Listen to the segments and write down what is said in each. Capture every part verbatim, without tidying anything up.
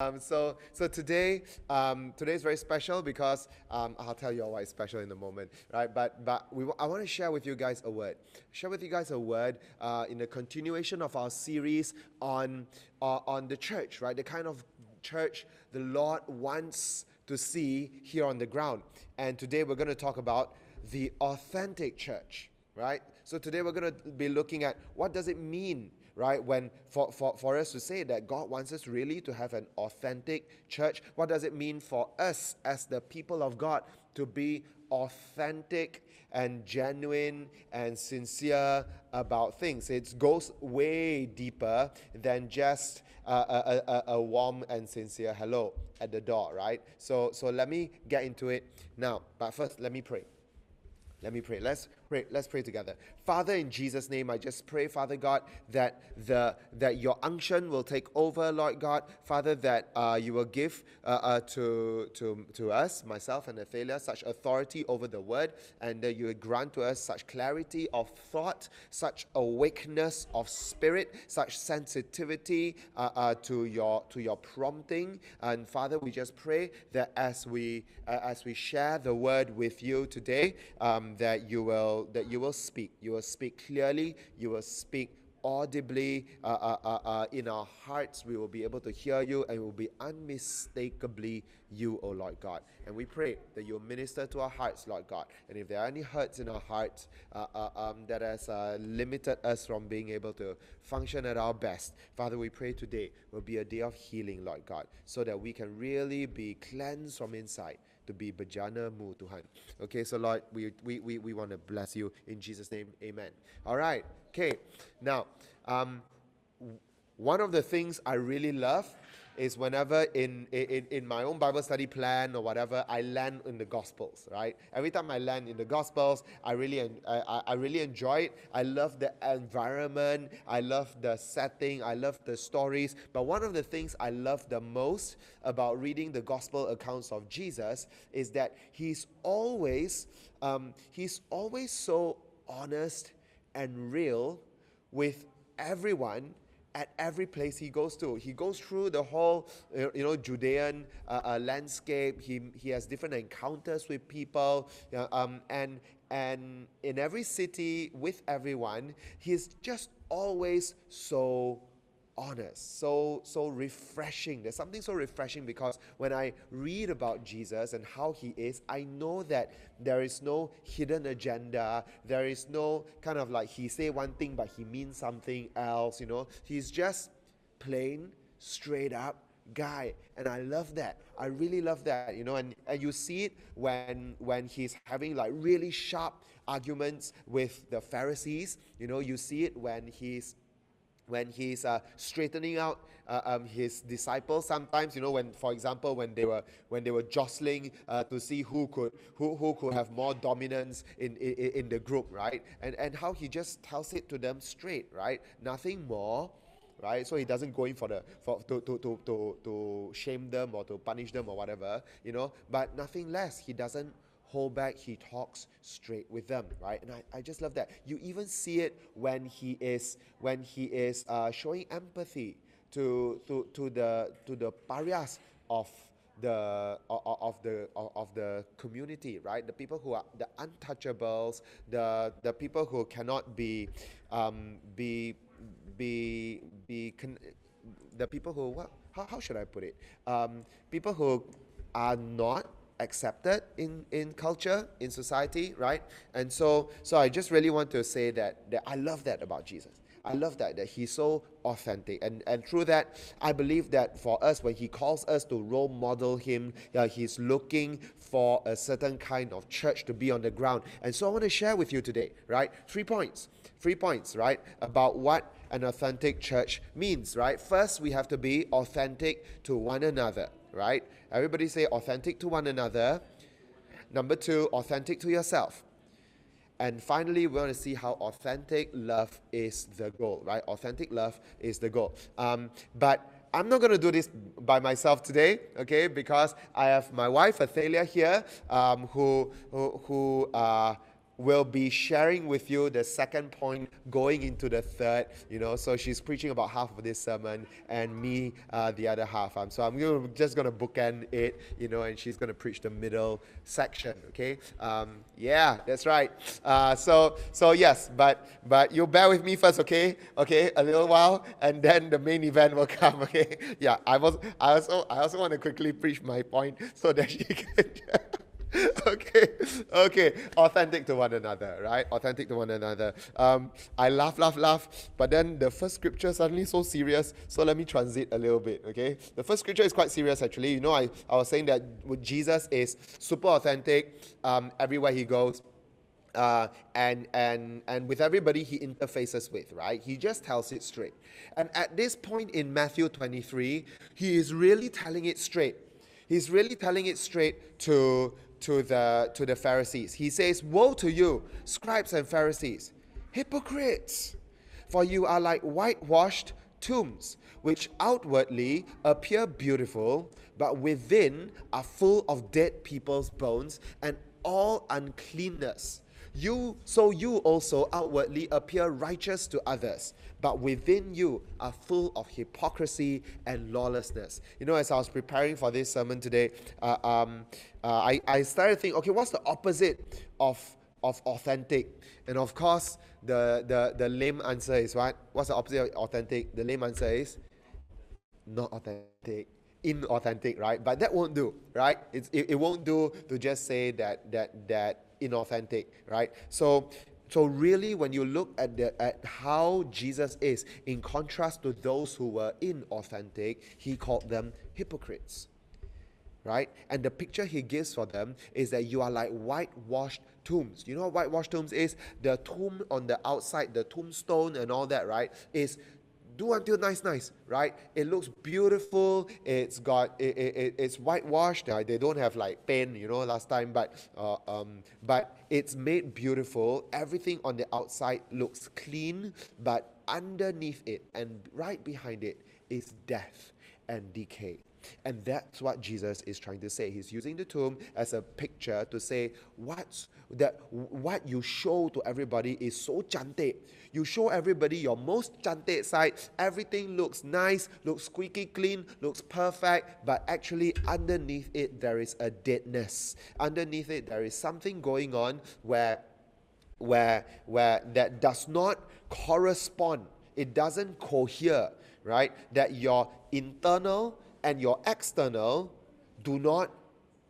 Um, so, so today, um, today is very special because um, I'll tell you all why it's special in a moment, right? But, but we, I want to share with you guys a word. Share with you guys a word uh, in the continuation of our series on uh, on the church, right? The kind of church the Lord wants to see here on the ground. And today we're going to talk about the authentic church, right? So today we're going to be looking at what does it mean, right, when for, for, for us to say that God wants us really to have an authentic church. What does it mean for us as the people of God to be authentic and genuine and sincere about things? It goes way deeper than just uh, a, a, a warm and sincere hello at the door, right? So, so let me get into it now. But first, let me pray. Let me pray. Let's pray. Let's pray together. Father, in Jesus' name, I just pray, Father God, that the that your unction will take over, Lord God. Father, that uh, you will give uh, uh, to to to us, myself and Athelia, such authority over the word, and that you will grant to us such clarity of thought, such awakeness of spirit, such sensitivity uh, uh, to your to your prompting. And Father, we just pray that as we uh, as we share the word with you today, um, that you will that you will speak. You will speak clearly. You will speak audibly. Uh, uh, uh, uh, in our hearts, we will be able to hear you, and it will be unmistakably you, O Lord God. And we pray that you will minister to our hearts, Lord God. And if there are any hurts in our hearts uh, uh, um, that has uh, limited us from being able to function at our best, Father, we pray today will be a day of healing, Lord God, so that we can really be cleansed from inside to be bejana mu Tuhan. Okay, so Lord, we we we, we want to bless you in Jesus' name. Amen. All right. Okay. Now, um, one of the things I really love is whenever in, in, in my own Bible study plan or whatever, I land in the Gospels, right? Every time I land in the Gospels, I really I, I really enjoy it. I love the environment. I love the setting. I love the stories. But one of the things I love the most about reading the Gospel accounts of Jesus is that he's always, um, he's always so honest and real with everyone at every place he goes to. He goes through the whole, you know, Judean uh, uh, landscape. He he has different encounters with people, you know, um, and and in every city with everyone, he's just always so honest, so so refreshing. There's something so refreshing because when I read about Jesus and how he is, I know that there is no hidden agenda. There is no kind of like he say one thing but he means something else, you know. He's just plain, straight up guy, and I love that. I really love that, you know. And, and you see it when when he's having like really sharp arguments with the Pharisees, you know. You see it when he's when he's uh, straightening out uh, um, his disciples sometimes, you know, when, for example, when they were when they were jostling uh, to see who could who, who could have more dominance in, in in the group, right? And and how he just tells it to them straight, right? Nothing more, right? So he doesn't go in for the for to to to to, to shame them or to punish them or whatever, you know, but nothing less. He doesn't hold back. He talks straight with them, right? And I, I just love that. You even see it when he is when he is uh, showing empathy to to to the to the pariahs of the of, of the of the community, right? The people who are the untouchables, the the people who cannot be um, be be be con- the people who what? How how should I put it? Um, people who are not accepted in, in culture, in society, right? And so so I just really want to say that, that I love that about Jesus. I love that, that he's so authentic. And, and through that, I believe that for us, when he calls us to role model him, yeah, he's looking for a certain kind of church to be on the ground. And so I want to share with you today, right? Three points, three points, right? About what an authentic church means, right? First, we have to be authentic to one another, right? Everybody say authentic to one another. Number two, authentic to yourself. And finally, we want to see how authentic love is the goal, right? Authentic love is the goal. Um, but I'm not going to do this by myself today, okay? Because I have my wife, Athelia, here, um, who who, who uh, will be sharing with you the second point going into the third, you know. So she's preaching about half of this sermon and me uh, the other half. Um, so I'm gonna, just going to bookend it, you know, and she's going to preach the middle section, okay? Um, yeah, that's right. Uh, so so yes, but but you'll bear with me first, okay? Okay, a little while, and then the main event will come, okay? Yeah, I was I also I also want to quickly preach my point so that you can okay, okay, authentic to one another, right? Authentic to one another. Um, I laugh, laugh, laugh, but then the first scripture suddenly so serious, so let me transit a little bit, okay? The first scripture is quite serious, actually. You know, I, I was saying that Jesus is super authentic um, everywhere he goes. Uh, and and and with everybody he interfaces with, right? He just tells it straight. And at this point in Matthew twenty-three, he is really telling it straight. He's really telling it straight to to the to the Pharisees. He says, "Woe to you, scribes and Pharisees, hypocrites! For you are like whitewashed tombs, which outwardly appear beautiful, but within are full of dead people's bones and all uncleanness. You, so you also outwardly appear righteous to others, but within you are full of hypocrisy and lawlessness." You know, as I was preparing for this sermon today, uh, um, uh, I, I started thinking, okay, what's the opposite of, of authentic? And of course, the, the, the lame answer is what? What's the opposite of authentic? The lame answer is not authentic. Inauthentic, right? But that won't do, right? It's, it, it won't do to just say that, that, that, inauthentic, right? So, so really, when you look at the, at how Jesus is, in contrast to those who were inauthentic, he called them hypocrites, right? And the picture he gives for them is that you are like whitewashed tombs. You know what whitewashed tombs is? The tomb on the outside, the tombstone and all that, right? Is do until nice, nice, right? It looks beautiful. It's got it, it, it's whitewashed. They don't have like paint, you know, last time, but uh, um, but it's made beautiful. Everything on the outside looks clean, but underneath it and right behind it is death and decay. And that's what Jesus is trying to say. He's using the tomb as a picture to say what's that what you show to everybody is so cantik. You show everybody your most cantik side. Everything looks nice, looks squeaky clean, looks perfect, but actually underneath it there is a deadness. Underneath it there is something going on where where where that does not correspond. It doesn't cohere, right? That your internal and your external do not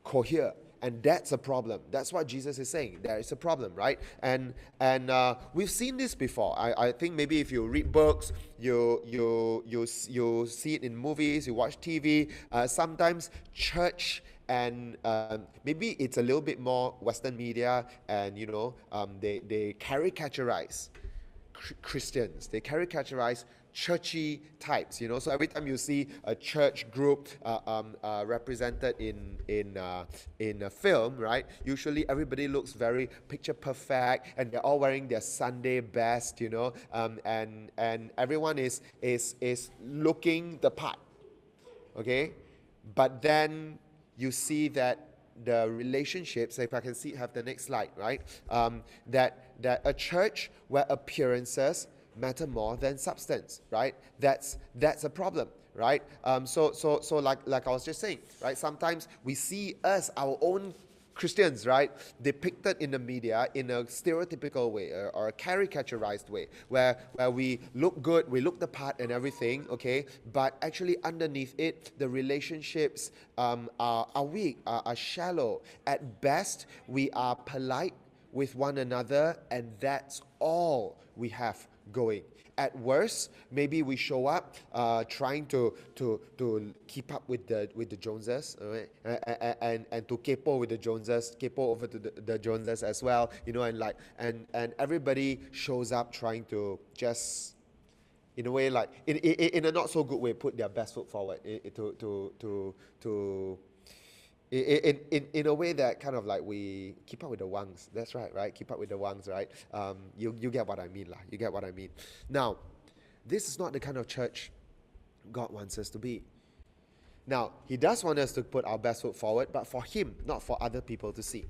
cohere. And that's a problem. That's what Jesus is saying. There is a problem, right? And and uh, we've seen this before. I, I think maybe if you read books, you you you you see it in movies, you watch T V. Uh, sometimes church and um, maybe it's a little bit more Western media, and you know um, they they caricaturize Christians. They caricaturize churchy types, you know. So every time you see a church group uh, um, uh, represented in in uh, in a film, right? Usually everybody looks very picture perfect, and they're all wearing their Sunday best, you know, um, and and everyone is is is looking the part, okay. But then you see that the relationships. If I can see, have the next slide, right? Um, that that a church where appearances matter more than substance, right? That's that's a problem, right? Um, so so so like like I was just saying, right? Sometimes we see us, our own Christians, right, depicted in the media in a stereotypical way or, or a caricaturized way, where where we look good, we look the part and everything, okay, but actually underneath it, the relationships um, are, are weak, are, are shallow. At best, we are polite with one another, and that's all we have going. At worst, maybe we show up uh, trying to to to keep up with the with the Joneses, right? and, and and to kepo with the Joneses, kepo over to the, the Joneses as well, you know, and like and and everybody shows up trying to just, in a way, like in in, in a not so good way, put their best foot forward to to to to. In, in, in a way that kind of like we keep up with the wangs. That's right, right? Keep up with the wangs, right? Um, you, you get what I mean, lah. You get what I mean. Now, this is not the kind of church God wants us to be. Now, he does want us to put our best foot forward, but for him, not for other people to see.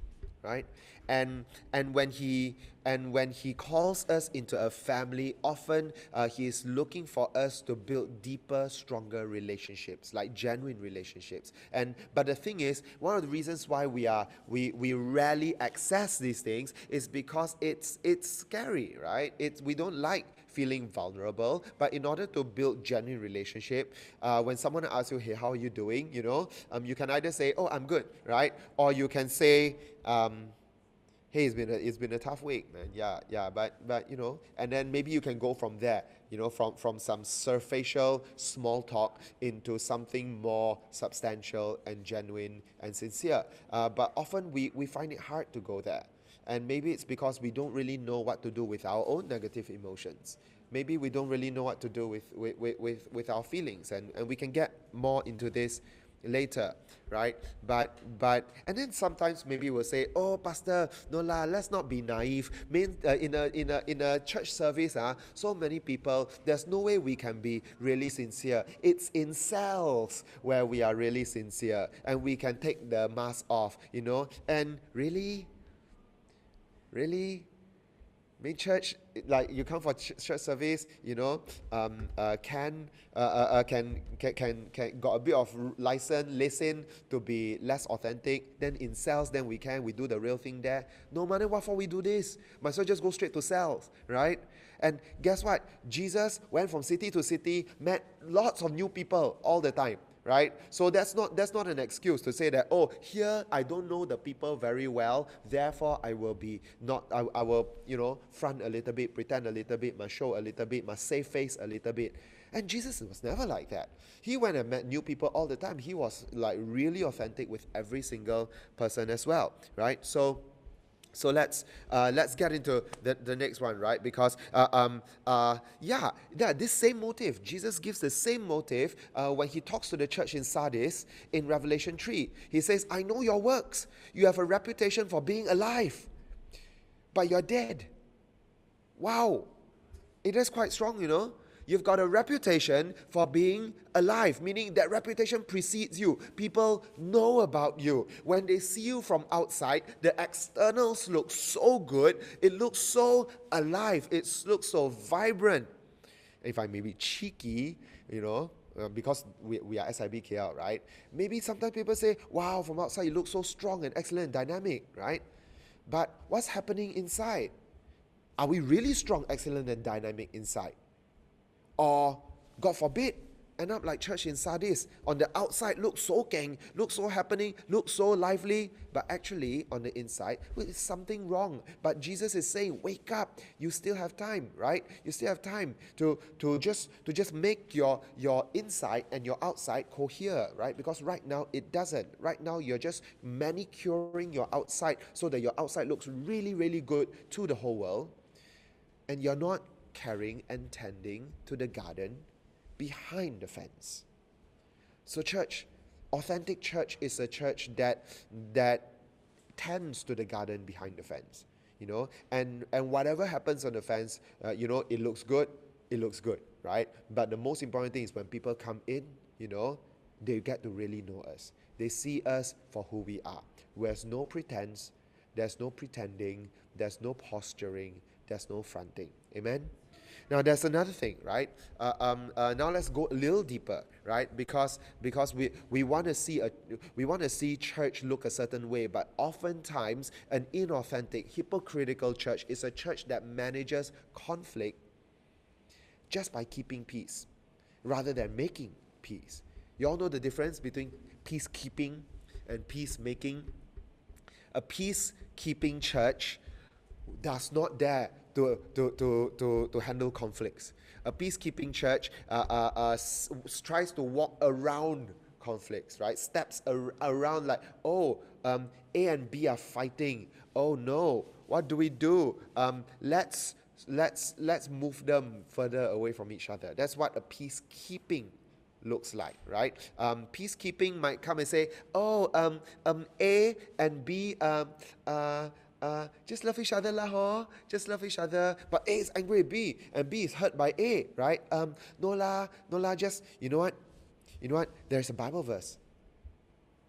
right? And and when he and when he calls us into a family, often uh, he is looking for us to build deeper, stronger relationships, like genuine relationships. And but the thing is, one of the reasons why we are we we rarely access these things is because it's it's scary, right? It's we don't like feeling vulnerable. But in order to build genuine relationship, uh, when someone asks you, "Hey, how are you doing?" You know, um, you can either say, "Oh, I'm good," right? Or you can say, Um, hey, it's been a, it's been a tough week, man. Yeah, yeah, but but you know, and then maybe you can go from there, you know, from from some superficial small talk into something more substantial and genuine and sincere. Uh, but often we we find it hard to go there, and maybe it's because we don't really know what to do with our own negative emotions. Maybe we don't really know what to do with with with with our feelings, and and we can get more into this later, right? But but and then sometimes maybe we'll say, "Oh, Pastor, no lah, let's not be naive. Main, uh, in a in a in a church service, ah, uh, so many people. There's no way we can be really sincere. It's in cells where we are really sincere and we can take the mask off, you know." And really, really, main church, like you come for ch church service, you know, um, uh, can, uh, uh, can can can can got a bit of license, listen to be less authentic. Then in cells, then we can we do the real thing there. No matter what for we do this, might as well just go straight to cells, right? And guess what? Jesus went from city to city, met lots of new people all the time, right? So that's not that's not an excuse to say that, "Oh, here I don't know the people very well, therefore I will be not I, I will, you know, front a little bit, pretend a little bit, must show a little bit, must save face a little bit." And Jesus was never like that. He went and met new people all the time. He was like really authentic with every single person as well, right? So So let's uh, let's get into the, the next one, right? Because uh, um, uh, yeah, yeah, this same motive, Jesus gives the same motive uh, when he talks to the church in Sardis in Revelation three. He says, "I know your works. You have a reputation for being alive, but you're dead." Wow, it is quite strong, you know. You've got a reputation for being alive, meaning that reputation precedes you. People know about you. When they see you from outside, the externals look so good. It looks so alive. It looks so vibrant. If I may be cheeky, you know, uh, because we, we are S I B K L, right? Maybe sometimes people say, "Wow, from outside you look so strong and excellent and dynamic," right? But what's happening inside? Are we really strong, excellent and dynamic inside? Or, God forbid, end up like church in Sardis. On the outside, looks so gang, looks so happening, looks so lively, but actually on the inside, well, it's something wrong. But Jesus is saying, "Wake up! You still have time, right? You still have time to to just to just make your your inside and your outside cohere, right? Because right now it doesn't. Right now you're just manicuring your outside so that your outside looks really, really good to the whole world, and you're not caring and tending to the garden behind the fence." So church, authentic church is a church that that tends to the garden behind the fence, you know, and and whatever happens on the fence, uh, you know, it looks good, it looks good, right? But the most important thing is when people come in, you know, they get to really know us. They see us for who we are. There's no pretense, there's no pretending, there's no posturing, there's no fronting. Amen? Now, there's another thing, right? Uh, um, uh, now let's go a little deeper, right? Because because we we want to see a we want to see church look a certain way, but oftentimes an inauthentic, hypocritical church is a church that manages conflict just by keeping peace, rather than making peace. You all know the difference between peacekeeping and peacemaking. A peacekeeping church does not dare to, to, to, to, to handle conflicts. A peacekeeping church uh, uh, uh, s tries to walk around conflicts, right? Steps ar around like, "Oh, um, A and B are fighting. Oh no, what do we do? Um, let's, let's, let's move them further away from each other." That's what a peacekeeping looks like, right? Um, peacekeeping might come and say, "Oh, um, um, A and B, um, uh, Uh, just love each other lah, ho. Just love each other. But A is angry at B, and B is hurt by A, right? Um, no lah, no lah. Just you know what, you know what? There's a Bible verse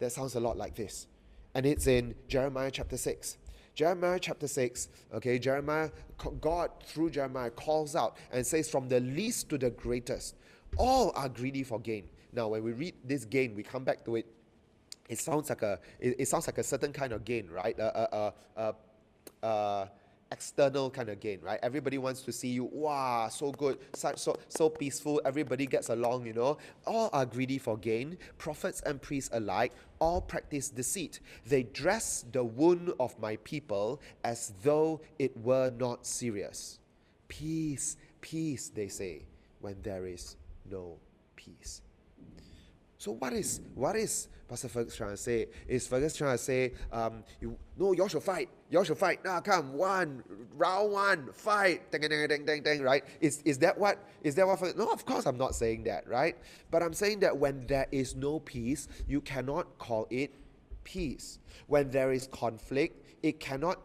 that sounds a lot like this, and it's in Jeremiah chapter six. Jeremiah chapter six, okay, Jeremiah, God through Jeremiah calls out and says, from the least to the greatest, all are greedy for gain. Now, when we read this gain, we come back to it. It sounds like a, it, it sounds like a certain kind of gain, right? Uh, uh, uh, uh, uh, external kind of gain, right? Everybody wants to see you, wow, so good, such so so peaceful, everybody gets along, you know. All are greedy for gain, prophets and priests alike, all practice deceit. They dress the wound of my people as though it were not serious. Peace, peace, they say, when there is no peace. So what is, what is Pastor Fergus trying to say? Is Fergus trying to say, um, you, no, you should fight, you should fight, now come, one, round one, fight, ding, ding, ding, ding, ding, right? Is, is that what, is that what, no, of course I'm not saying that, right? But I'm saying that when there is no peace, you cannot call it peace. When there is conflict, it cannot,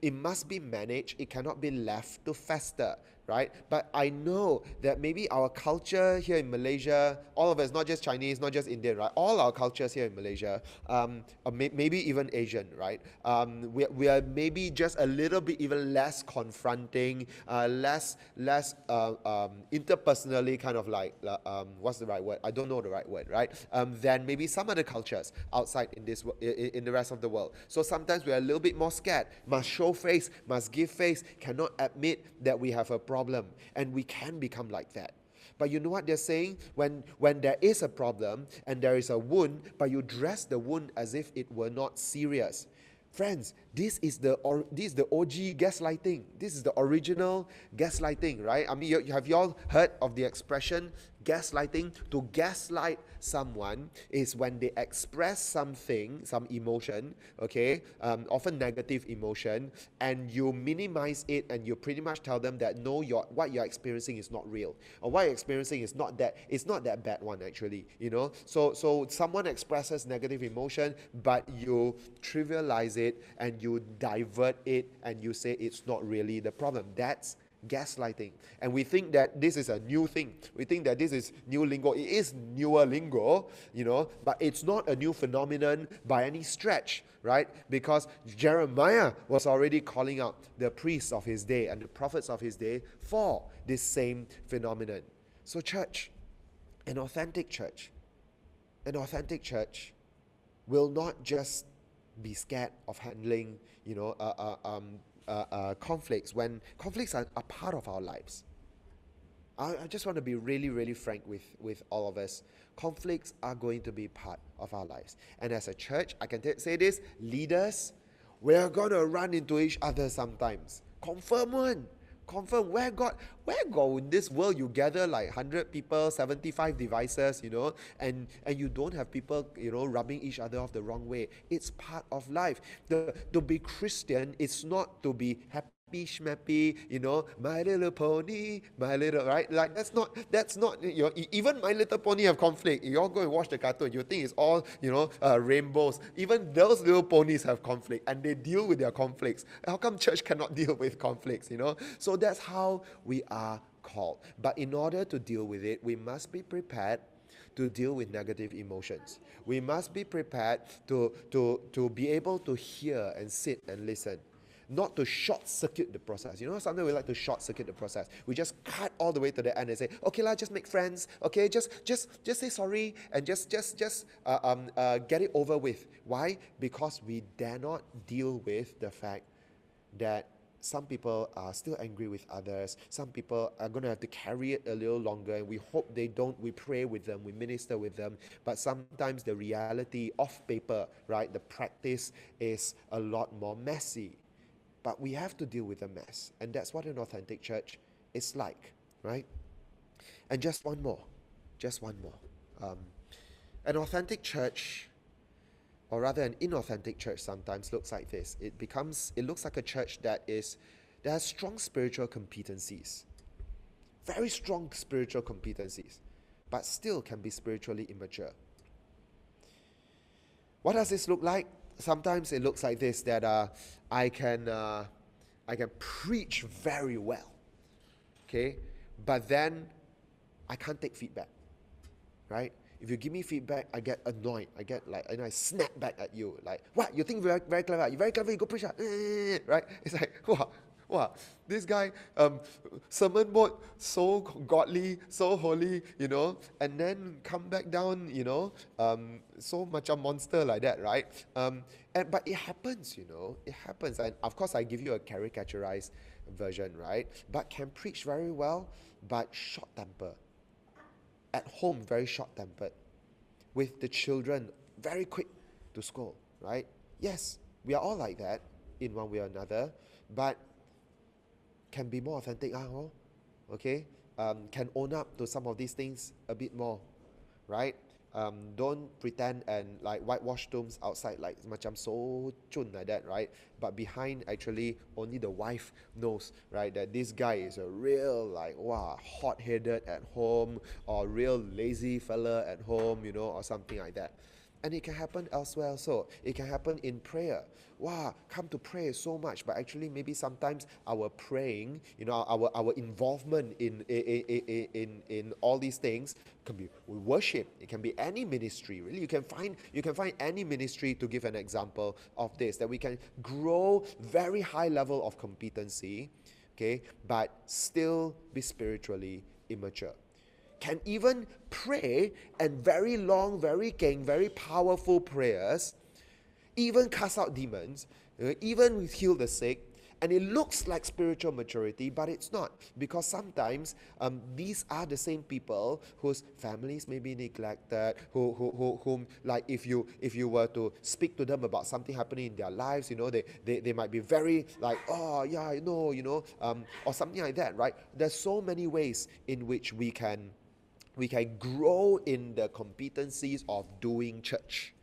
it must be managed, it cannot be left to fester. Right? But I know that maybe our culture here in Malaysia, all of us, not just Chinese, not just Indian, right? All our cultures here in Malaysia, um, or may maybe even Asian, right? Um, we, we are maybe just a little bit even less confronting, uh, less, less uh, um, interpersonally kind of like, uh, um, what's the right word? I don't know the right word, right? Um, than maybe some other cultures outside in, this, in the rest of the world. So sometimes we are a little bit more scared, must show face, must give face, cannot admit that we have a problem. Problem, and we can become like that. But you know what they're saying? When, when there is a problem and there is a wound, but you dress the wound as if it were not serious. Friends, this is the, or, this is the O G gaslighting. This is the original gaslighting, right? I mean, you, have you all heard of the expression gaslighting? To gaslight someone is when they express something, some emotion, okay, um, often negative emotion, and you minimize it and you pretty much tell them that no, you're, what you're experiencing is not real, or what you're experiencing is not that, it's not that bad one actually, you know. So, so someone expresses negative emotion, but you trivialize it and you divert it and you say it's not really the problem. That's gaslighting. And we think that this is a new thing. We think that this is new lingo. It is newer lingo, you know, but it's not a new phenomenon by any stretch, right? Because Jeremiah was already calling out the priests of his day and the prophets of his day for this same phenomenon. So church, an authentic church, an authentic church will not just be scared of handling, you know, uh, uh, um, Uh, uh, conflicts, when conflicts are, are part of our lives. I, I just want to be really, really frank with, with all of us. Conflicts are going to be part of our lives. And as a church, I can say this, leaders, we're going to run into each other sometimes. Confirm one. Confirm, where God, where God in this world you gather like one hundred people, seventy-five devices, you know, and, and you don't have people, you know, rubbing each other off the wrong way. It's part of life. The, to be Christian is not to be happy, schmappy, you know, my little pony, my little, right? Like, that's not, that's not, you know, even My Little Pony have conflict. You all go and watch the cartoon, you think it's all, you know, uh, rainbows. Even those little ponies have conflict and they deal with their conflicts. How come church cannot deal with conflicts, you know? So that's how we are called. But in order to deal with it, we must be prepared to deal with negative emotions. We must be prepared to, to, to be able to hear and sit and listen. Not to short-circuit the process. You know, sometimes we like to short-circuit the process. We just cut all the way to the end and say, okay, let's just make friends. Okay, just just, just say sorry and just just, just uh, um, uh, get it over with. Why? Because we dare not deal with the fact that some people are still angry with others. Some people are going to have to carry it a little longer, and we hope they don't. We pray with them, we minister with them. But sometimes the reality off paper, right, the practice is a lot more messy. But we have to deal with the mess. And that's what an authentic church is like, right? And just one more. Just one more. Um, an authentic church, or rather an inauthentic church sometimes, looks like this. It becomes, it looks like a church that is, that has strong spiritual competencies. Very strong spiritual competencies. But still can be spiritually immature. What does this look like? Sometimes it looks like this, that uh, I can uh, I can preach very well, okay, but then I can't take feedback, right? If you give me feedback, I get annoyed. I get like, and I snap back at you. Like, what? You think very, very clever? You're very clever, you go preach. Right? It's like, wow, wow. This guy, um, sermon mode, so godly, so holy, you know, and then come back down, you know, um, so much a monster like that, right? Um, and but it happens, you know, it happens. And of course, I give you a caricaturized version, right? But can preach very well, but short temper. At home, very short-tempered. With the children, very quick to scold, right? Yes, we are all like that in one way or another, but can be more authentic, ah, huh? Okay? Um, can own up to some of these things a bit more, right? Um, don't pretend and like whitewash tombs outside like macam so chun like that, right? But behind, actually, only the wife knows, right? That this guy is a real like, wow, hot-headed at home, or real lazy fella at home, you know, or something like that. And it can happen elsewhere also. It can happen in prayer. Wow, come to pray so much, but actually maybe sometimes our praying, you know, our, our involvement in, in, in, in, in all these things can be worship. It can be any ministry, really. You can find, you can find any ministry to give an example of this, that we can grow very high level of competency, okay, but still be spiritually immature. Can even pray and very long, very king, very powerful prayers, even cast out demons, even heal the sick, and it looks like spiritual maturity, but it's not, because sometimes um, these are the same people whose families may be neglected, who, who, who, whom, like, if you if you were to speak to them about something happening in their lives, you know, they, they, they might be very like, oh, yeah, I know, you know, um, or something like that, right? There's so many ways in which we can, we can grow in the competencies of doing church.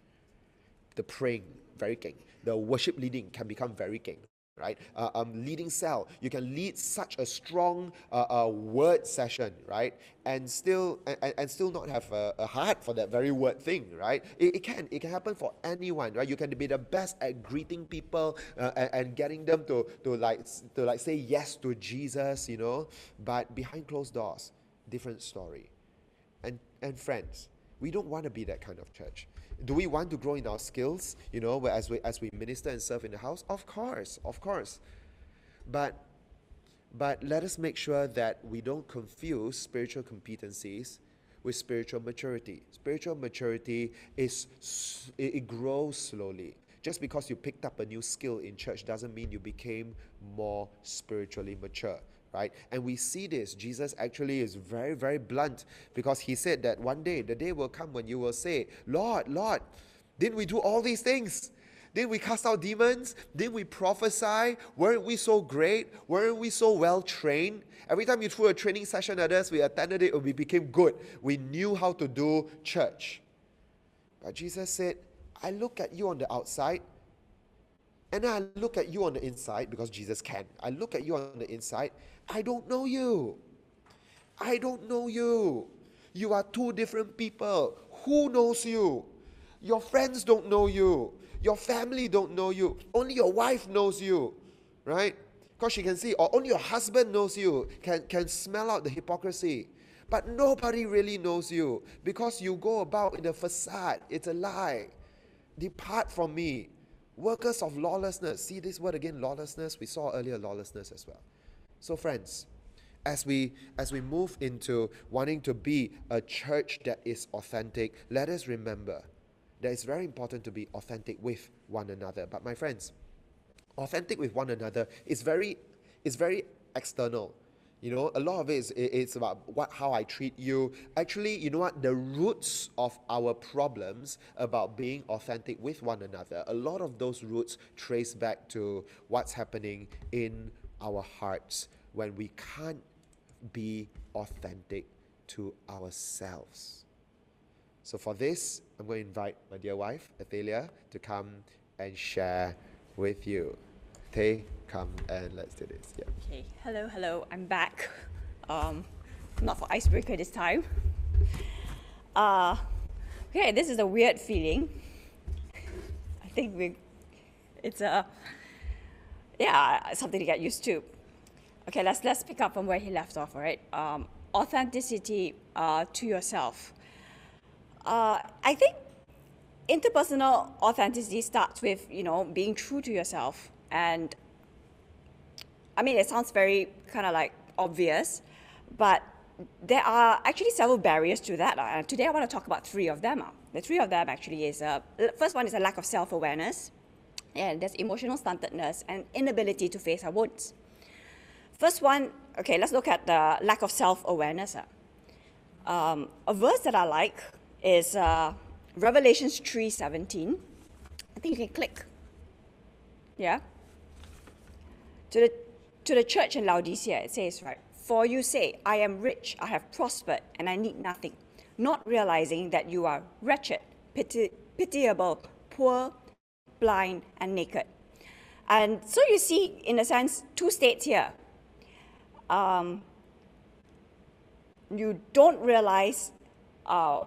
The praying, very king. The worship leading can become very king. Right, uh, um, leading cell. You can lead such a strong uh, uh, word session, right, and still and, and still not have a, a heart for that very word thing, right? It, it can it can happen for anyone, right? You can be the best at greeting people uh, and, and getting them to to like to like say yes to Jesus, you know, but behind closed doors, different story. And and friends, we don't want to be that kind of church. Do we want to grow in our skills, you know, as we, as we minister and serve in the house? Of course, of course. But, but let us make sure that we don't confuse spiritual competencies with spiritual maturity. Spiritual maturity is, it grows slowly. Just because you picked up a new skill in church doesn't mean you became more spiritually mature. Right? And we see this. Jesus actually is very, very blunt, because he said that one day, the day will come when you will say, Lord, Lord, didn't we do all these things? Didn't we cast out demons? Didn't we prophesy? Weren't we so great? Weren't we so well trained? Every time you threw a training session at us, we attended it and we became good. We knew how to do church. But Jesus said, I look at you on the outside, and I look at you on the inside, because Jesus can. I look at you on the inside. I don't know you. I don't know you. You are two different people. Who knows you? Your friends don't know you. Your family don't know you. Only your wife knows you, right? Because she can see, or only your husband knows you, can, can smell out the hypocrisy. But nobody really knows you, because you go about in a facade. It's a lie. Depart from me. Workers of lawlessness. See this word again, lawlessness. We saw earlier lawlessness as well. So friends, as we as we move into wanting to be a church that is authentic, let us remember that it's very important to be authentic with one another. But my friends, authentic with one another is very is very external. You know, a lot of it is it's about what how I treat you. Actually, you know what? The roots of our problems about being authentic with one another, a lot of those roots trace back to what's happening in our hearts when we can't be authentic to ourselves. So for this, I'm going to invite my dear wife, Athelia, to come and share with you. Thay, come and let's do this. Yeah. Okay, hello, hello, I'm back. Um, not for icebreaker this time. Uh, okay, this is a weird feeling. I think we, it's a, yeah, something to get used to. Okay, let's let's pick up from where he left off, all right? Um, authenticity uh, to yourself. Uh, I think interpersonal authenticity starts with, you know, being true to yourself. And I mean, it sounds very kind of like obvious, but there are actually several barriers to that. Uh, today I want to talk about three of them. Uh. The three of them actually is, uh, first one is a lack of self-awareness, and there's emotional stuntedness and inability to face our wounds. First one, okay, let's look at the lack of self-awareness. Uh. Um, a verse that I like is uh, Revelation three seventeen. I think you can click. Yeah. To the, to the church in Laodicea, it says, right, "For you say, I am rich, I have prospered, and I need nothing, not realizing that you are wretched, piti pitiable, poor, blind, and naked." And so you see, in a sense, two states here. Um, you don't realize uh,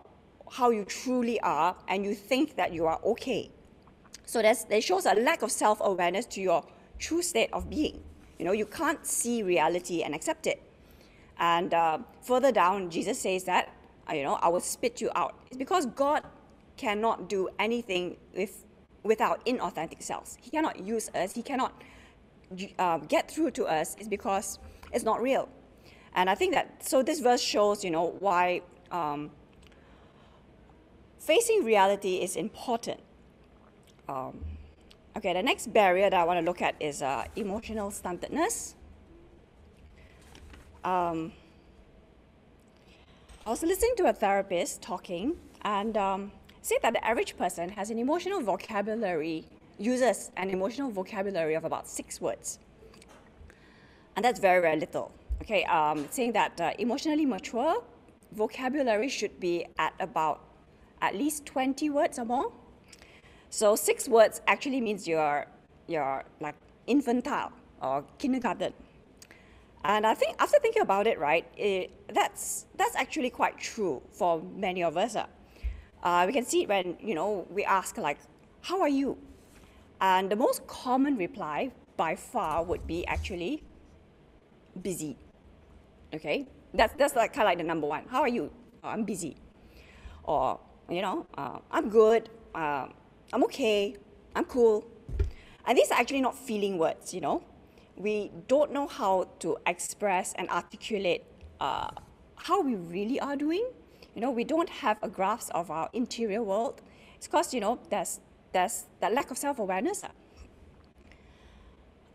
how you truly are, and you think that you are okay. So that's, that shows a lack of self-awareness to your true state of being. You know, you can't see reality and accept it. And uh, further down, Jesus says that, you know, "I will spit you out." It's because God cannot do anything if, without inauthentic selves. He cannot use us. He cannot uh, get through to us. It's because it's not real. And I think that, so this verse shows, you know, why um, facing reality is important. Um, okay, the next barrier that I want to look at is uh, emotional stuntedness. Um, I was listening to a therapist talking, and um, said that the average person has an emotional vocabulary, uses an emotional vocabulary of about six words. And that's very, very little. Okay, um, saying that uh, emotionally mature vocabulary should be at about at least twenty words or more. So six words actually means you're, you're like infantile or kindergarten. And I think after thinking about it, right, it, that's, that's actually quite true for many of us. Uh. Uh, we can see it when, you know, we ask like, "How are you?" And the most common reply by far would be actually busy. Okay, that's, that's like kind of like the number one. "How are you?" "Oh, I'm busy." Or, you know, uh, "I'm good," uh, "I'm okay," "I'm cool." And these are actually not feeling words, you know. We don't know how to express and articulate uh, how we really are doing. You know, we don't have a grasp of our interior world. It's because, you know, there's, there's that lack of self-awareness.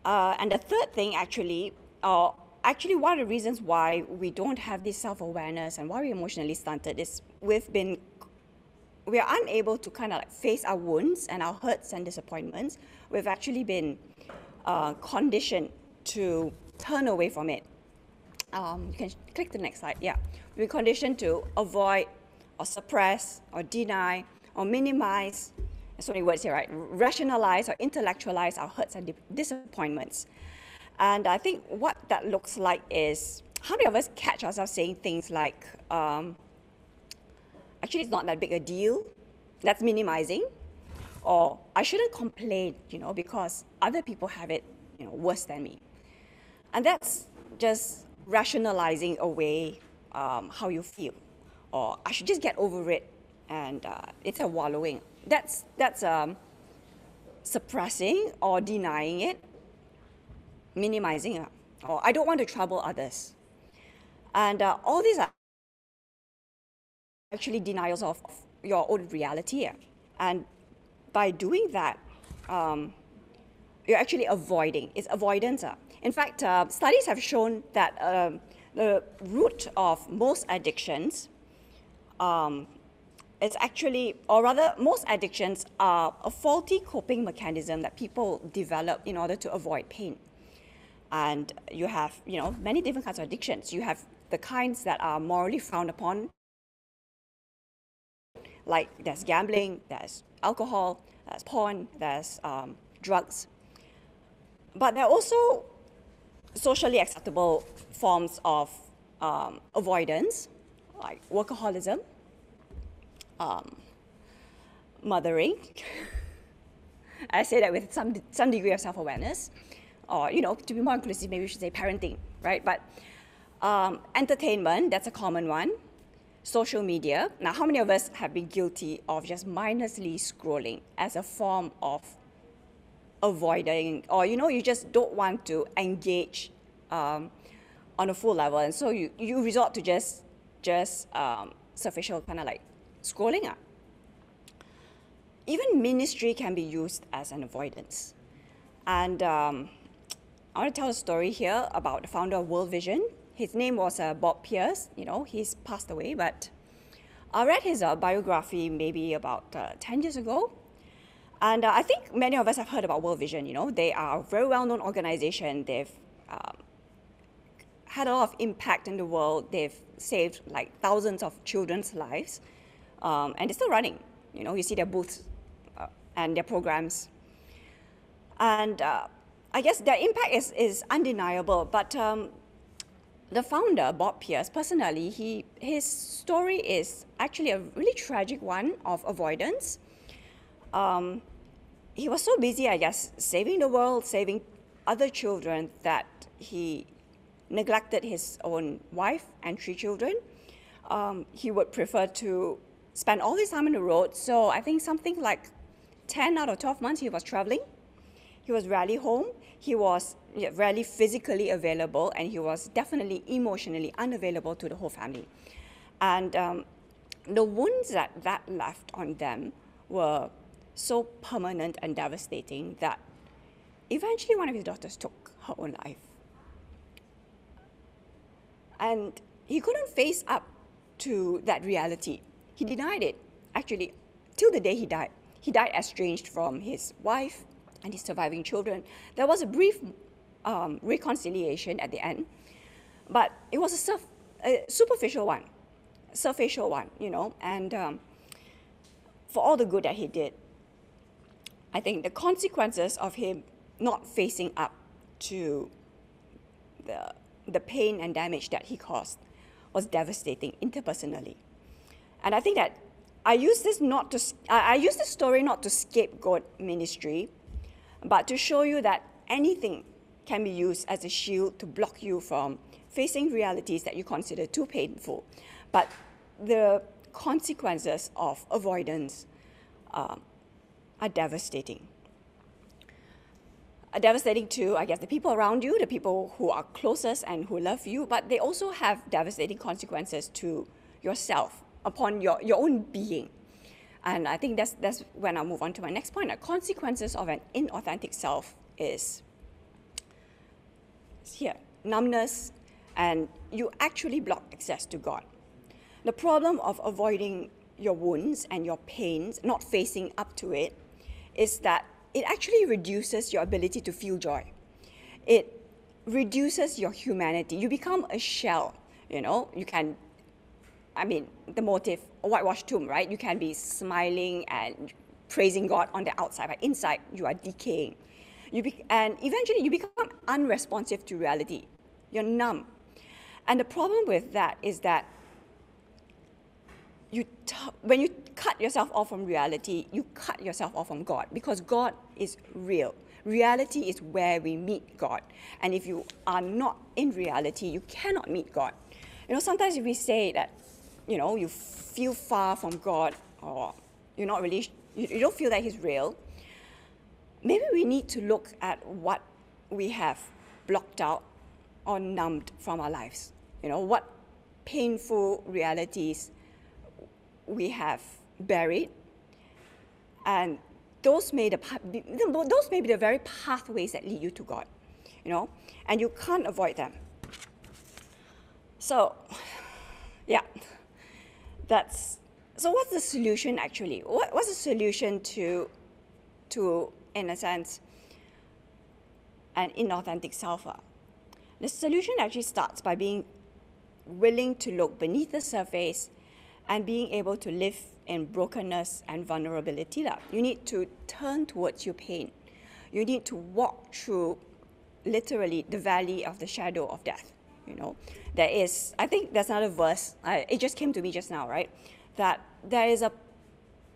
Uh, and the third thing actually, uh, actually one of the reasons why we don't have this self-awareness and why we're emotionally stunted is we've been, we're unable to kind of like face our wounds and our hurts and disappointments. We've actually been uh, conditioned to turn away from it. Um, you can click the next slide, yeah. We're conditioned to avoid or suppress or deny or minimize, so many words here, right? Rationalize or intellectualize our hurts and disappointments. And I think what that looks like is, how many of us catch ourselves saying things like, um, "Actually, it's not that big a deal," that's minimizing, or "I shouldn't complain, you know, because other people have it, you know, worse than me." And that's just rationalizing away um, how you feel, or "I should just get over it," and uh, it's a wallowing. That's, that's um, suppressing or denying it, minimizing it, or "I don't want to trouble others." And uh, all these are actually denials of your own reality. And by doing that, um, you're actually avoiding. It's avoidance. In fact, uh, studies have shown that um, the root of most addictions um, is actually, or rather, most addictions are a faulty coping mechanism that people develop in order to avoid pain. And you have, you know, many different kinds of addictions. You have the kinds that are morally frowned upon, like there's gambling, there's alcohol, there's porn, there's um, drugs. But there are also socially acceptable forms of um, avoidance, like workaholism, um, mothering. I say that with some, some degree of self-awareness, or, you know, to be more inclusive, maybe we should say parenting, right? But um, entertainment, that's a common one. social media. Now, how many of us have been guilty of just mindlessly scrolling as a form of avoiding, or, you know, you just don't want to engage um, on a full level. And so you, you resort to just, just um, superficial kind of like scrolling up. Even ministry can be used as an avoidance. And um, I want to tell a story here about the founder of World Vision. His name was uh, Bob Pierce. You know, he's passed away, but I read his uh, biography maybe about uh, ten years ago. And uh, I think many of us have heard about World Vision. You know, they are a very well-known organization. They've um, had a lot of impact in the world. They've saved like thousands of children's lives. Um, and they're still running. You know, you see their booths uh, and their programs. And uh, I guess their impact is, is undeniable. But um, the founder, Bob Pierce, personally, he, his story is actually a really tragic one of avoidance. Um, he was so busy, I guess, saving the world, saving other children, that he neglected his own wife and three children. Um, he would prefer to spend all his time on the road. So I think something like ten out of twelve months he was traveling. He was rarely home. He was rarely physically available, and he was definitely emotionally unavailable to the whole family. And um, the wounds that that left on them were so permanent and devastating that eventually one of his daughters took her own life. And he couldn't face up to that reality. He denied it, actually, till the day he died. He died estranged from his wife and his surviving children. There was a brief um, reconciliation at the end, but it was a, surf, a superficial one, a surfacial one, you know, and um, for all the good that he did, I think the consequences of him not facing up to the, the pain and damage that he caused was devastating interpersonally. And I think that I use this not to, I use this story not to scapegoat ministry, but to show you that anything can be used as a shield to block you from facing realities that you consider too painful. But the consequences of avoidance uh, are devastating. Are devastating to, I guess, the people around you, the people who are closest and who love you, but they also have devastating consequences to yourself, upon your, your own being. And I think that's, that's when I move on to my next point. The consequences of an inauthentic self is here, numbness, and you actually block access to God. The problem of avoiding your wounds and your pains, not facing up to it, is that it actually reduces your ability to feel joy. It reduces your humanity. You become a shell, you know? You can, I mean, the motif, a whitewashed tomb, right? You can be smiling and praising God on the outside, but inside you are decaying. You be, and eventually you become unresponsive to reality. You're numb. And the problem with that is that You t when you cut yourself off from reality, you cut yourself off from God, because God is real. Reality is where we meet God. And if you are not in reality, you cannot meet God. You know, sometimes we say that, you know, you feel far from God, or you're not really, you, you don't feel that He's real. Maybe we need to look at what we have blocked out or numbed from our lives. You know, what painful realities we have buried, and those may, the, those may be the very pathways that lead you to God, you know, and you can't avoid them. So, yeah, that's, so what's the solution actually? What, what's the solution to, to, in a sense, an inauthentic self? The solution actually starts by being willing to look beneath the surface and being able to live in brokenness and vulnerability. You need to turn towards your pain. You need to walk through, literally, the valley of the shadow of death. You know, there is, I think there's another verse, I, it just came to me just now, right? That there is a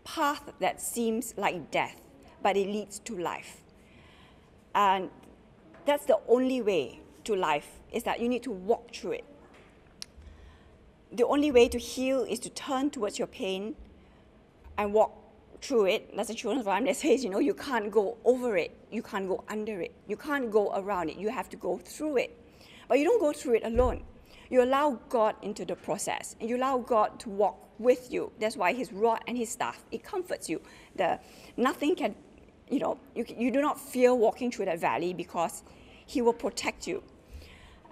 path that seems like death, but it leads to life. And that's the only way to life, is that you need to walk through it. the only way to heal is to turn towards your pain and walk through it. That's the children's rhyme that says, you know, you can't go over it, you can't go under it, you can't go around it, you have to go through it. But you don't go through it alone. You allow God into the process, and you allow God to walk with you. That's why his rod and his staff, it comforts you. The, nothing can, you know, you, you do not fear walking through that valley because he will protect you.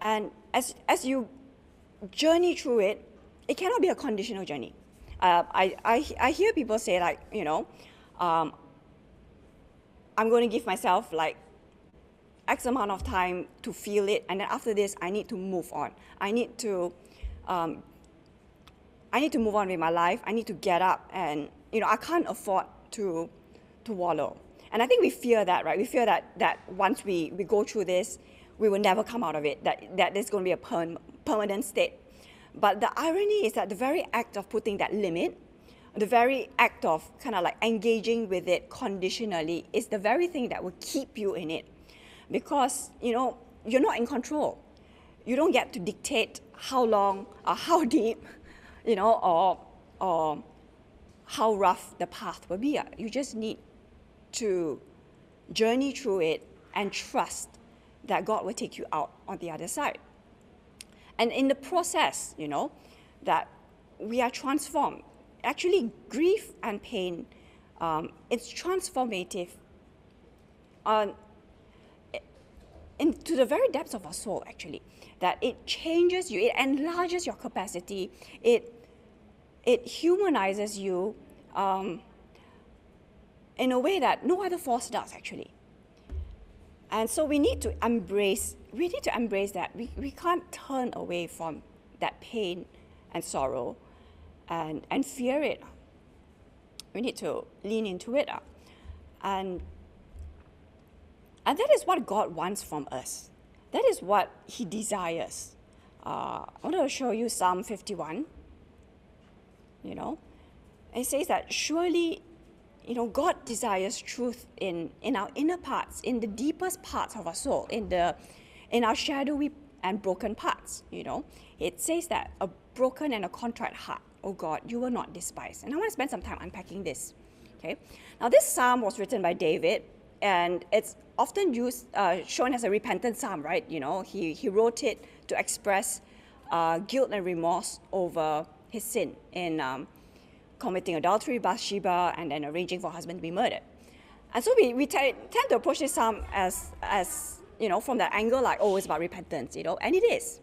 And as, as you journey through it, it cannot be a conditional journey. Uh, I, I, I hear people say, like, you know, um, I'm going to give myself like X amount of time to feel it, and then after this, I need to move on. I need to, um, I need to move on with my life. I need to get up, and you know, I can't afford to, to wallow. And I think we fear that, right? We fear that that once we we go through this, we will never come out of it. That that there's going to be a perm, permanent state. But the irony is that the very act of putting that limit, the very act of kind of like engaging with it conditionally, is the very thing that will keep you in it. Because, you know, you're not in control. You don't get to dictate how long or how deep, you know, or, or how rough the path will be. You just need to journey through it and trust that God will take you out on the other side. And in the process, you know, that we are transformed. Actually, grief and pain, um, it's transformative on, into the very depths of our soul, actually. That it changes you, it enlarges your capacity, it, it humanizes you um, in a way that no other force does, actually. And so we need to embrace, we need to embrace that. We, we can't turn away from that pain and sorrow and, and fear it. We need to lean into it. And, and that is what God wants from us. That is what he desires. Uh, I want to show you Psalm fifty-one. You know, it says that surely, you know, God desires truth in, in our inner parts, in the deepest parts of our soul, in the in our shadowy and broken parts, you know. It says that a broken and a contrite heart, oh God, you will not despise. And I want to spend some time unpacking this, okay? Now, this psalm was written by David, and it's often used, uh, shown as a repentant psalm, right? You know, he, he wrote it to express uh, guilt and remorse over his sin in um, committing adultery, Bathsheba, and then arranging for her husband to be murdered. And so we, we tend to approach this psalm as, as, you know, from that angle, like, oh, it's about repentance, you know, and it is.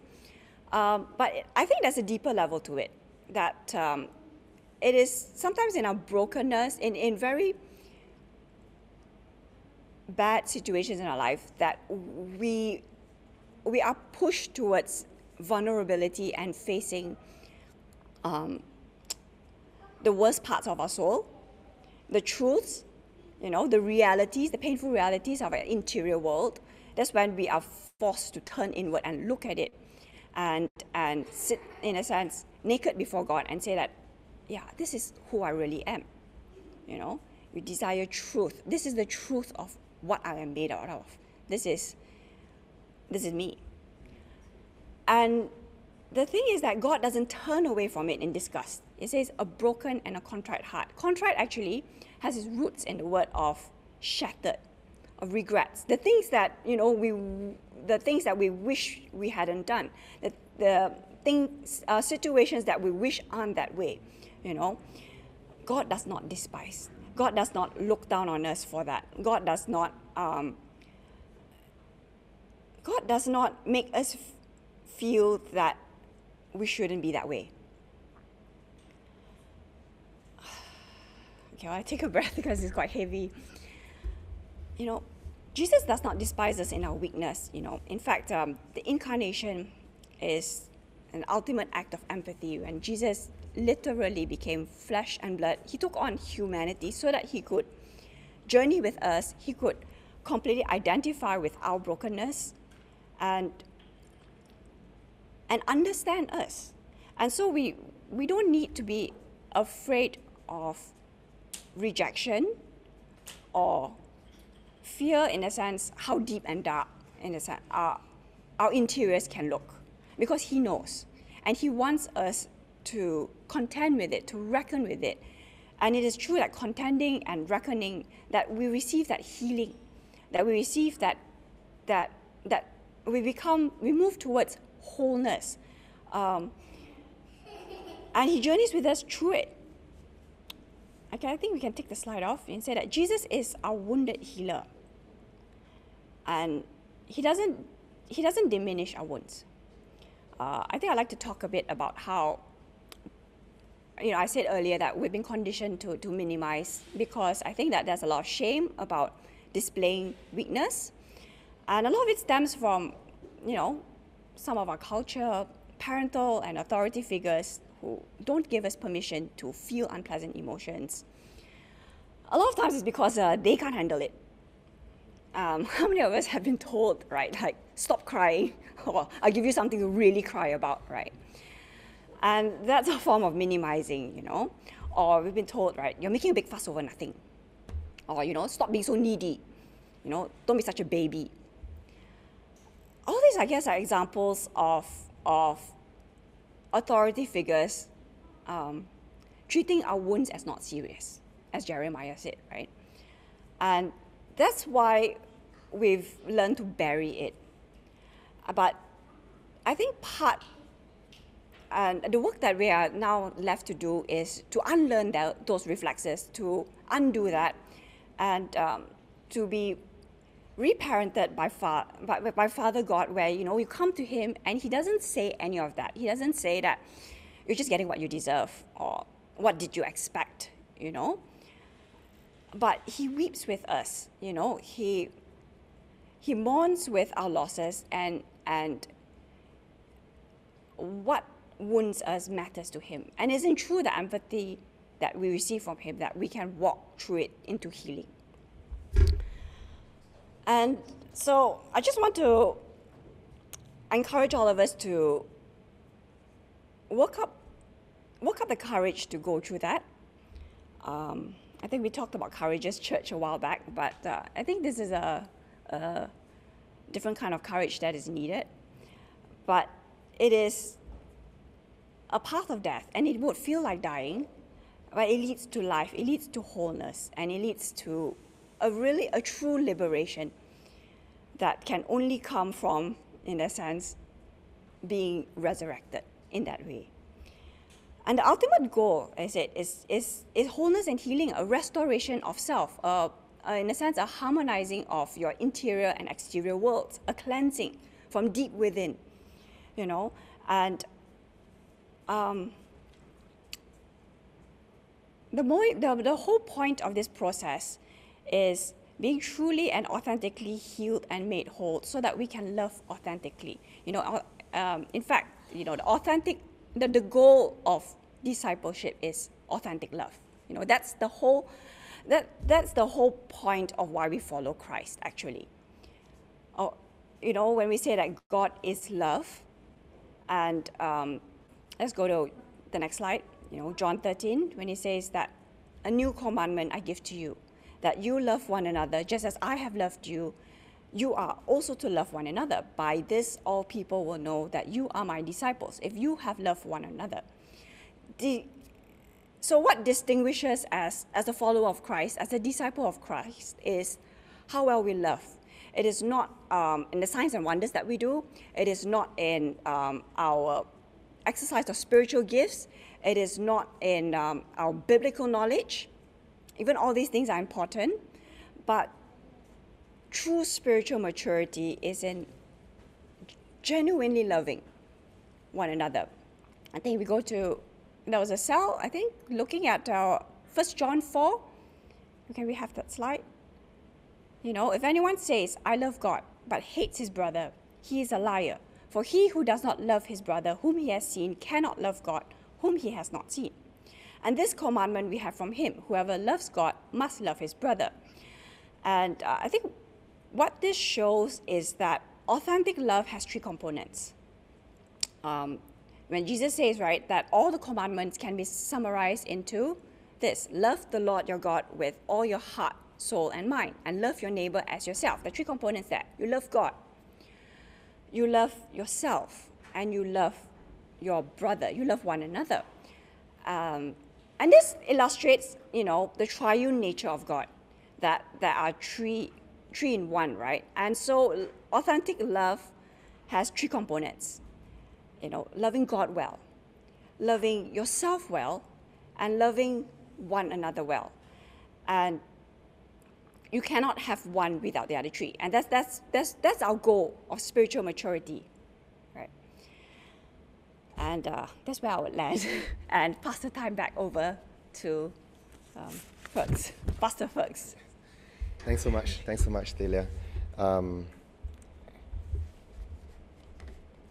Um, but it, I think there's a deeper level to it, that um, it is sometimes in our brokenness, in, in very bad situations in our life, that we, we are pushed towards vulnerability and facing um, the worst parts of our soul, the truths, you know, the realities, the painful realities of our interior world. That's when we are forced to turn inward and look at it and, and sit, in a sense, naked before God and say that, yeah, this is who I really am. You know, you desire truth. This is the truth of what I am made out of. This is, this is me. And the thing is that God doesn't turn away from it in disgust. It says a broken and a contrite heart. Contrite actually has its roots in the word of shattered, of regrets. The things that, you know, we, the things that we wish we hadn't done, the, the things, uh, situations that we wish aren't that way, you know. God does not despise. God does not look down on us for that. God does not, um, God does not make us feel that we shouldn't be that way. Okay, well, I take a breath because it's quite heavy. You know, Jesus does not despise us in our weakness, you know. In fact, um, the incarnation is an ultimate act of empathy. When Jesus literally became flesh and blood, he took on humanity so that he could journey with us, he could completely identify with our brokenness and and understand us. And so we, we don't need to be afraid of rejection or fear, in a sense, how deep and dark, in a sense, our, our interiors can look. Because he knows. And he wants us to contend with it, to reckon with it. And it is true that contending and reckoning, that we receive that healing, that we receive that, that, that we become, we move towards wholeness. Um, and he journeys with us through it. Okay, I think we can take the slide off and say that Jesus is our wounded healer. And he doesn't, he doesn't diminish our wounds. Uh, I think I'd like to talk a bit about how, you know, I said earlier that we've been conditioned to, to minimize, because I think that there's a lot of shame about displaying weakness. And a lot of it stems from, you know, some of our culture, parental and authority figures who don't give us permission to feel unpleasant emotions. A lot of times it's because uh, they can't handle it. Um, how many of us have been told, right, like, stop crying, or I'll give you something to really cry about, right? And that's a form of minimizing, you know? Or we've been told, right, you're making a big fuss over nothing. Or, you know, stop being so needy. You know, don't be such a baby. All these, I guess, are examples of, of authority figures um, treating our wounds as not serious, as Jeremiah said, right? And that's why we've learned to bury it. But I think part, and the work that we are now left to do is to unlearn that, those reflexes, to undo that, and um, to be reparented by, fa by, by Father God, where, you know, you come to him and he doesn't say any of that. He doesn't say that you're just getting what you deserve or what did you expect, you know? But he weeps with us, you know, he, he mourns with our losses, and, and what wounds us matters to him. And isn't true the empathy that we receive from him, that we can walk through it into healing. And so I just want to encourage all of us to work up, work up the courage to go through that. Um, I think we talked about Courageous Church a while back, but uh, I think this is a, a different kind of courage that is needed. But it is a path of death, and it would feel like dying, but it leads to life, it leads to wholeness, and it leads to a really, a true liberation that can only come from, in a sense, being resurrected in that way. And the ultimate goal, I said, is, is, is wholeness and healing, a restoration of self, uh, uh, in a sense, a harmonizing of your interior and exterior worlds, a cleansing from deep within, you know. And um, the, more, the, the whole point of this process is being truly and authentically healed and made whole, so that we can love authentically. You know, um, in fact, you know, the authentic, The, the goal of discipleship is authentic love. You know, that's the whole, that, that's the whole point of why we follow Christ, actually. Or, you know, when we say that God is love, and um, let's go to the next slide, you know, John thirteen, when he says that a new commandment I give to you, that you love one another just as I have loved you, you are also to love one another. By this, all people will know that you are my disciples, if you have loved one another. The, so what distinguishes us as a follower of Christ, as a disciple of Christ, is how well we love. It is not um, in the signs and wonders that we do. It is not in um, our exercise of spiritual gifts. It is not in um, our biblical knowledge. Even all these things are important, but true spiritual maturity is in genuinely loving one another. I think we go to, there was a cell, I think, looking at our first John four. Okay, we have that slide. You know, if anyone says, I love God, but hates his brother, he is a liar. For he who does not love his brother whom he has seen cannot love God whom he has not seen. And this commandment we have from him, whoever loves God must love his brother. And uh, I think what this shows is that authentic love has three components. Um, when Jesus says, right, that all the commandments can be summarized into this: love the Lord your God with all your heart, soul, and mind, and love your neighbor as yourself. The three components there: you love God, you love yourself, and you love your brother, you love one another. Um, and this illustrates, you know, the triune nature of God, that there are three, three in one, right? And so authentic love has three components, you know, loving God well, loving yourself well, and loving one another well. And you cannot have one without the other three. And that's, that's, that's, that's our goal of spiritual maturity, right? And uh, that's where I would land and pass the time back over to um, Fergus, Pastor Fergus. Thanks so much. Thanks so much, Athelia. Um,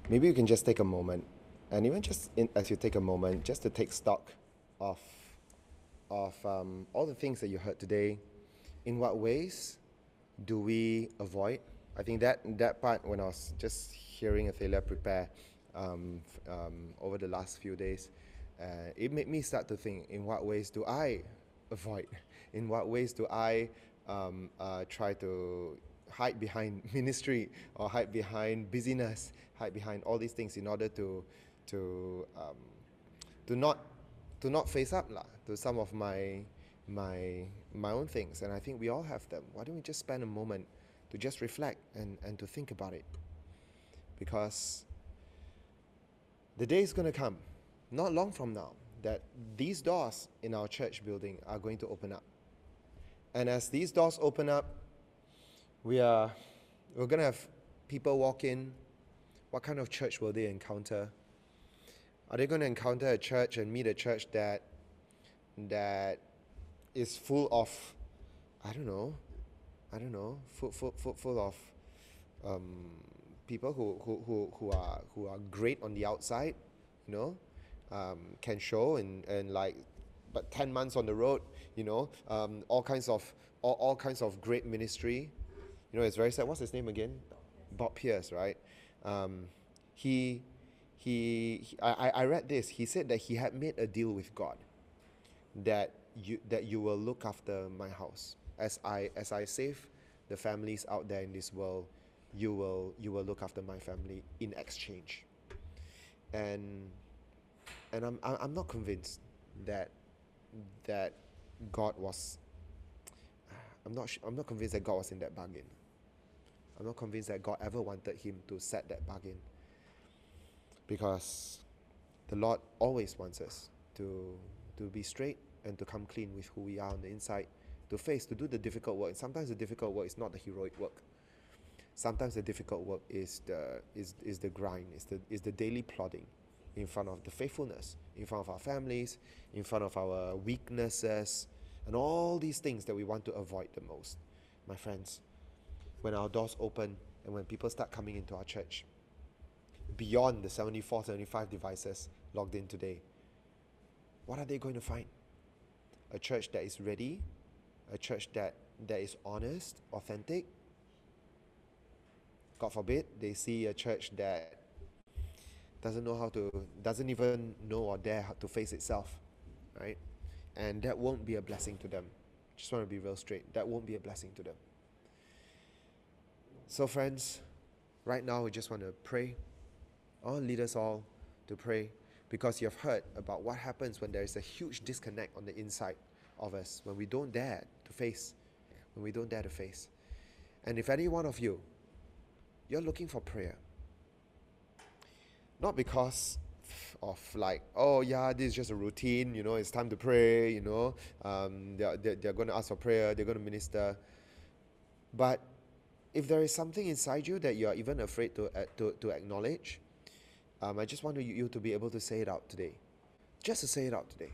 maybe you can just take a moment, and even just in, as you take a moment, just to take stock of, of um, all the things that you heard today. In what ways do we avoid? I think that that part, when I was just hearing Athelia prepare um, um, over the last few days, uh, it made me start to think, in what ways do I avoid? In what ways do I um, uh, try to hide behind ministry, or hide behind busyness, hide behind all these things in order to to um, to not to not face up lah, to some of my my my own things. And I think we all have them. Why don't we just spend a moment to just reflect and, and to think about it? Because the day is going to come, not long from now, that these doors in our church building are going to open up. And as these doors open up, we are, we're going to have people walk in. What kind of church will they encounter? Are they going to encounter a church and meet a church that, that is full of, I don't know, I don't know, full, full, full, full of um, people who, who, who, who, are, who are great on the outside, you know, um, can show and, and like, but ten months on the road, you know, um, all kinds of, all, all kinds of great ministry. You know, it's very sad. What's his name again? Bob Pierce, right? Um, he, he, he I, I read this. He said that he had made a deal with God, that you, that you will look after my house. As I, as I save the families out there in this world, you will, you will look after my family in exchange. And, and I'm, I'm not convinced that, that God was, I'm not, I'm not convinced that God was in that bargain. I'm not convinced that God ever wanted him to set that bargain, because the Lord always wants us to, to be straight and to come clean with who we are on the inside, to face, to do the difficult work. And sometimes the difficult work is not the heroic work. Sometimes the difficult work is the, is, is the grind, is the, is the daily plodding in front of the faithfulness, in front of our families, in front of our weaknesses, and all these things that we want to avoid the most. My friends, when our doors open and when people start coming into our church, beyond the seventy-four, seventy-five devices logged in today, what are they going to find? A church that is ready, a church that, that is honest, authentic. God forbid they see a church that doesn't know how to, doesn't even know or dare how to face itself, right? And that won't be a blessing to them. Just want to be real straight. That won't be a blessing to them. So friends, right now we just want to pray. I want to lead us all to pray, because you have heard about what happens when there is a huge disconnect on the inside of us, when we don't dare to face, when we don't dare to face. And if any one of you, you're looking for prayer, not because of like, oh yeah, this is just a routine, you know, it's time to pray, you know, um, they're, they're, they're going to ask for prayer, they're going to minister. But if there is something inside you that you're even afraid to, uh, to, to acknowledge, um, I just want you to be able to say it out today. Just to say it out today.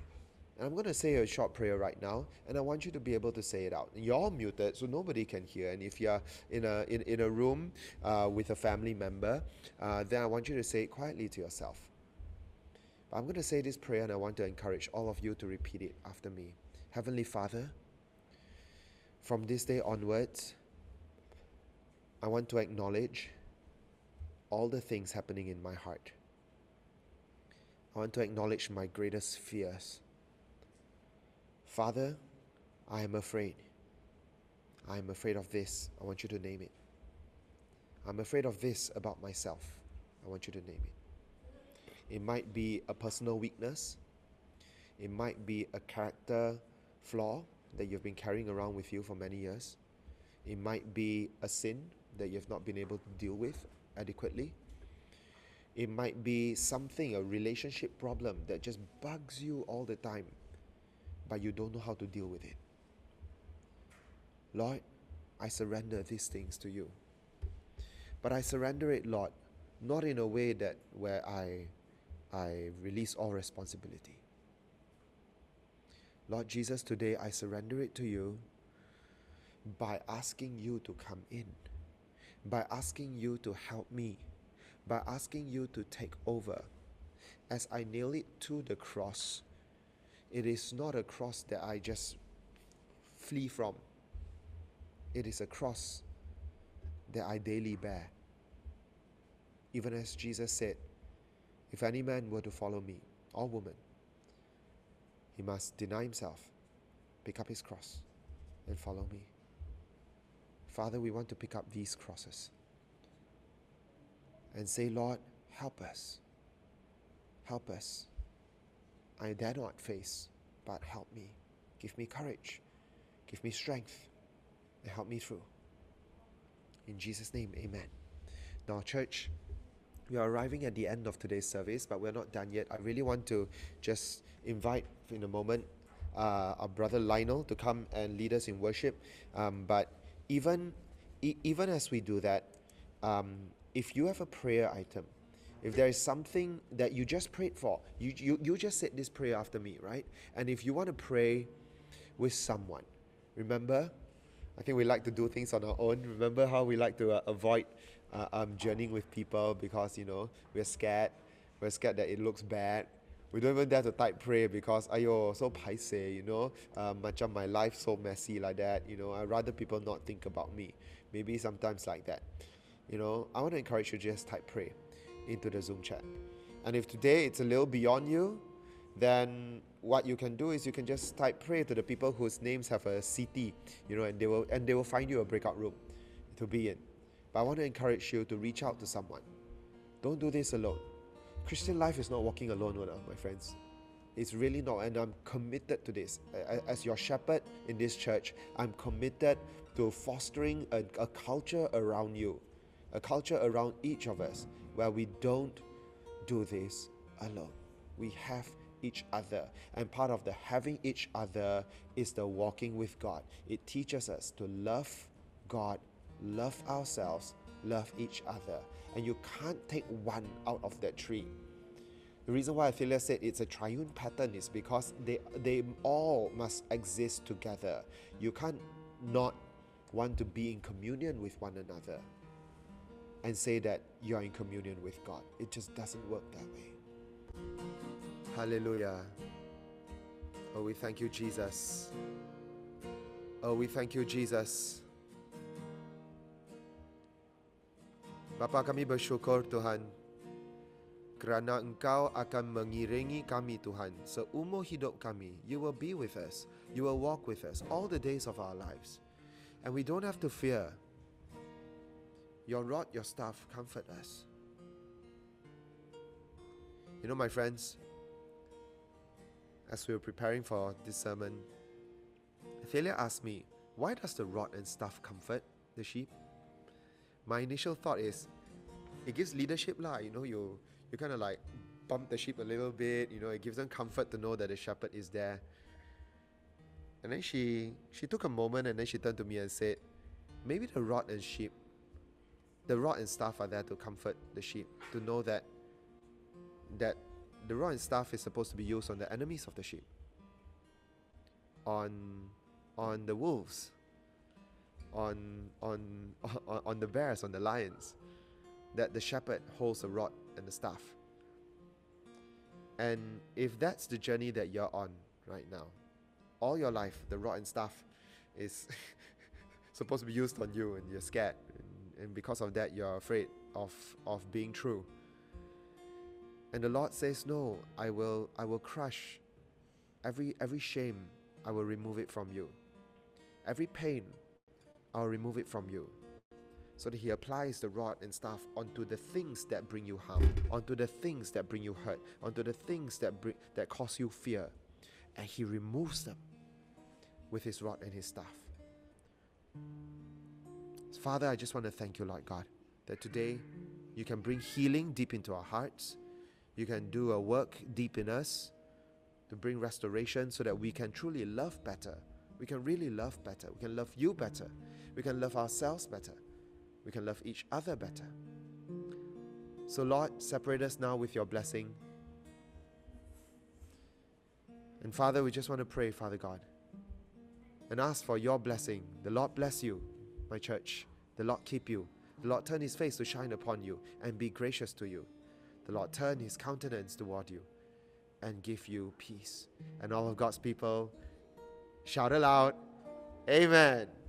And I'm going to say a short prayer right now, and I want you to be able to say it out. And you're all muted, so nobody can hear. And if you're in a, in, in a room uh, with a family member, uh, then I want you to say it quietly to yourself. I'm going to say this prayer, and I want to encourage all of you to repeat it after me. Heavenly Father, from this day onwards, I want to acknowledge all the things happening in my heart. I want to acknowledge my greatest fears. Father, I am afraid. I am afraid of this. I want you to name it. I'm afraid of this about myself. I want you to name it. It might be a personal weakness. It might be a character flaw that you've been carrying around with you for many years. It might be a sin that you've not been able to deal with adequately. It might be something, a relationship problem that just bugs you all the time, but you don't know how to deal with it. Lord, I surrender these things to you. But I surrender it, Lord, not in a way that where I, I release all responsibility. Lord Jesus, today I surrender it to you by asking you to come in, by asking you to help me, by asking you to take over. As I nail it to the cross, it is not a cross that I just flee from. It is a cross that I daily bear. Even as Jesus said, if any man were to follow me, or woman, he must deny himself, pick up his cross, and follow me. Father, we want to pick up these crosses and say, Lord, help us. Help us. I dare not face, but help me. Give me courage. Give me strength. And help me through. In Jesus' name, amen. Now, church, we are arriving at the end of today's service, but we're not done yet. I really want to just invite in a moment uh, our brother Lionel to come and lead us in worship. Um, but even, e- even as we do that, um, if you have a prayer item, if there is something that you just prayed for, you, you, you just said this prayer after me, right? And if you want to pray with someone, remember, I think we like to do things on our own. Remember how we like to uh, avoid uh, um, journeying with people because, you know, we're scared. We're scared that it looks bad. We don't even dare to type prayer because, ayo, so paise, you know, uh, macam my life so messy like that, you know, I'd rather people not think about me. Maybe sometimes like that. You know, I want to encourage you to just type pray into the Zoom chat. And if today it's a little beyond you, then what you can do is you can just type pray to the people whose names have a C T, you know, and they will and they will find you a breakout room to be in. But I want to encourage you to reach out to someone. Don't do this alone. Christian life is not walking alone, my friends. It's really not, and I'm committed to this. As your shepherd in this church, I'm committed to fostering a, a culture around you, a culture around each of us, where we don't do this alone. We have each other, and part of the having each other is the walking with God. It teaches us to love God, love ourselves, love each other, and you can't take one out of that tree. The reason why Athelia said it's a triune pattern is because they they all must exist together. You can't not want to be in communion with one another and say that you're in communion with God. It just doesn't work that way. Hallelujah. Oh, we thank you, Jesus. Oh, we thank you, Jesus. Bapa, kami bersyukur, Tuhan, kerana Engkau akan mengiringi kami, Tuhan, seumur hidup kami. You will be with us. You will walk with us all the days of our lives. And we don't have to fear. Your rod, your staff comfort us. You know, my friends, as we were preparing for this sermon, Athelia asked me, why does the rod and staff comfort the sheep? My initial thought is, it gives leadership lah. You know, you, you kind of like bump the sheep a little bit. You know, it gives them comfort to know that the shepherd is there. And then she, she took a moment and then she turned to me and said, maybe the rod and sheep, the rod and staff are there to comfort the sheep, to know that, that the rod and staff is supposed to be used on the enemies of the sheep, on on the wolves, on on on the bears, on the lions, that the shepherd holds the rod and the staff. And if that's the journey that you're on right now, all your life, the rod and staff is supposed to be used on you, and you're scared, and, and because of that, you're afraid of, of being true. And the Lord says, no, I will, I will crush every, every shame, I will remove it from you. Every pain, I will remove it from you. So that He applies the rod and staff onto the things that bring you harm, onto the things that bring you hurt, onto the things that, bring, that cause you fear. and he removes them with his rod and his staff. Father, I just want to thank you, Lord God, that today you can bring healing deep into our hearts. You can do a work deep in us to bring restoration so that we can truly love better. We can really love better. We can love you better. We can love ourselves better. We can love each other better. So Lord, separate us now with your blessing. And Father, we just want to pray, Father God, and ask for your blessing. The Lord bless you, my church. The Lord keep you. The Lord turn his face to shine upon you and be gracious to you. The Lord turn his countenance toward you and give you peace. And all of God's people, shout aloud, Amen.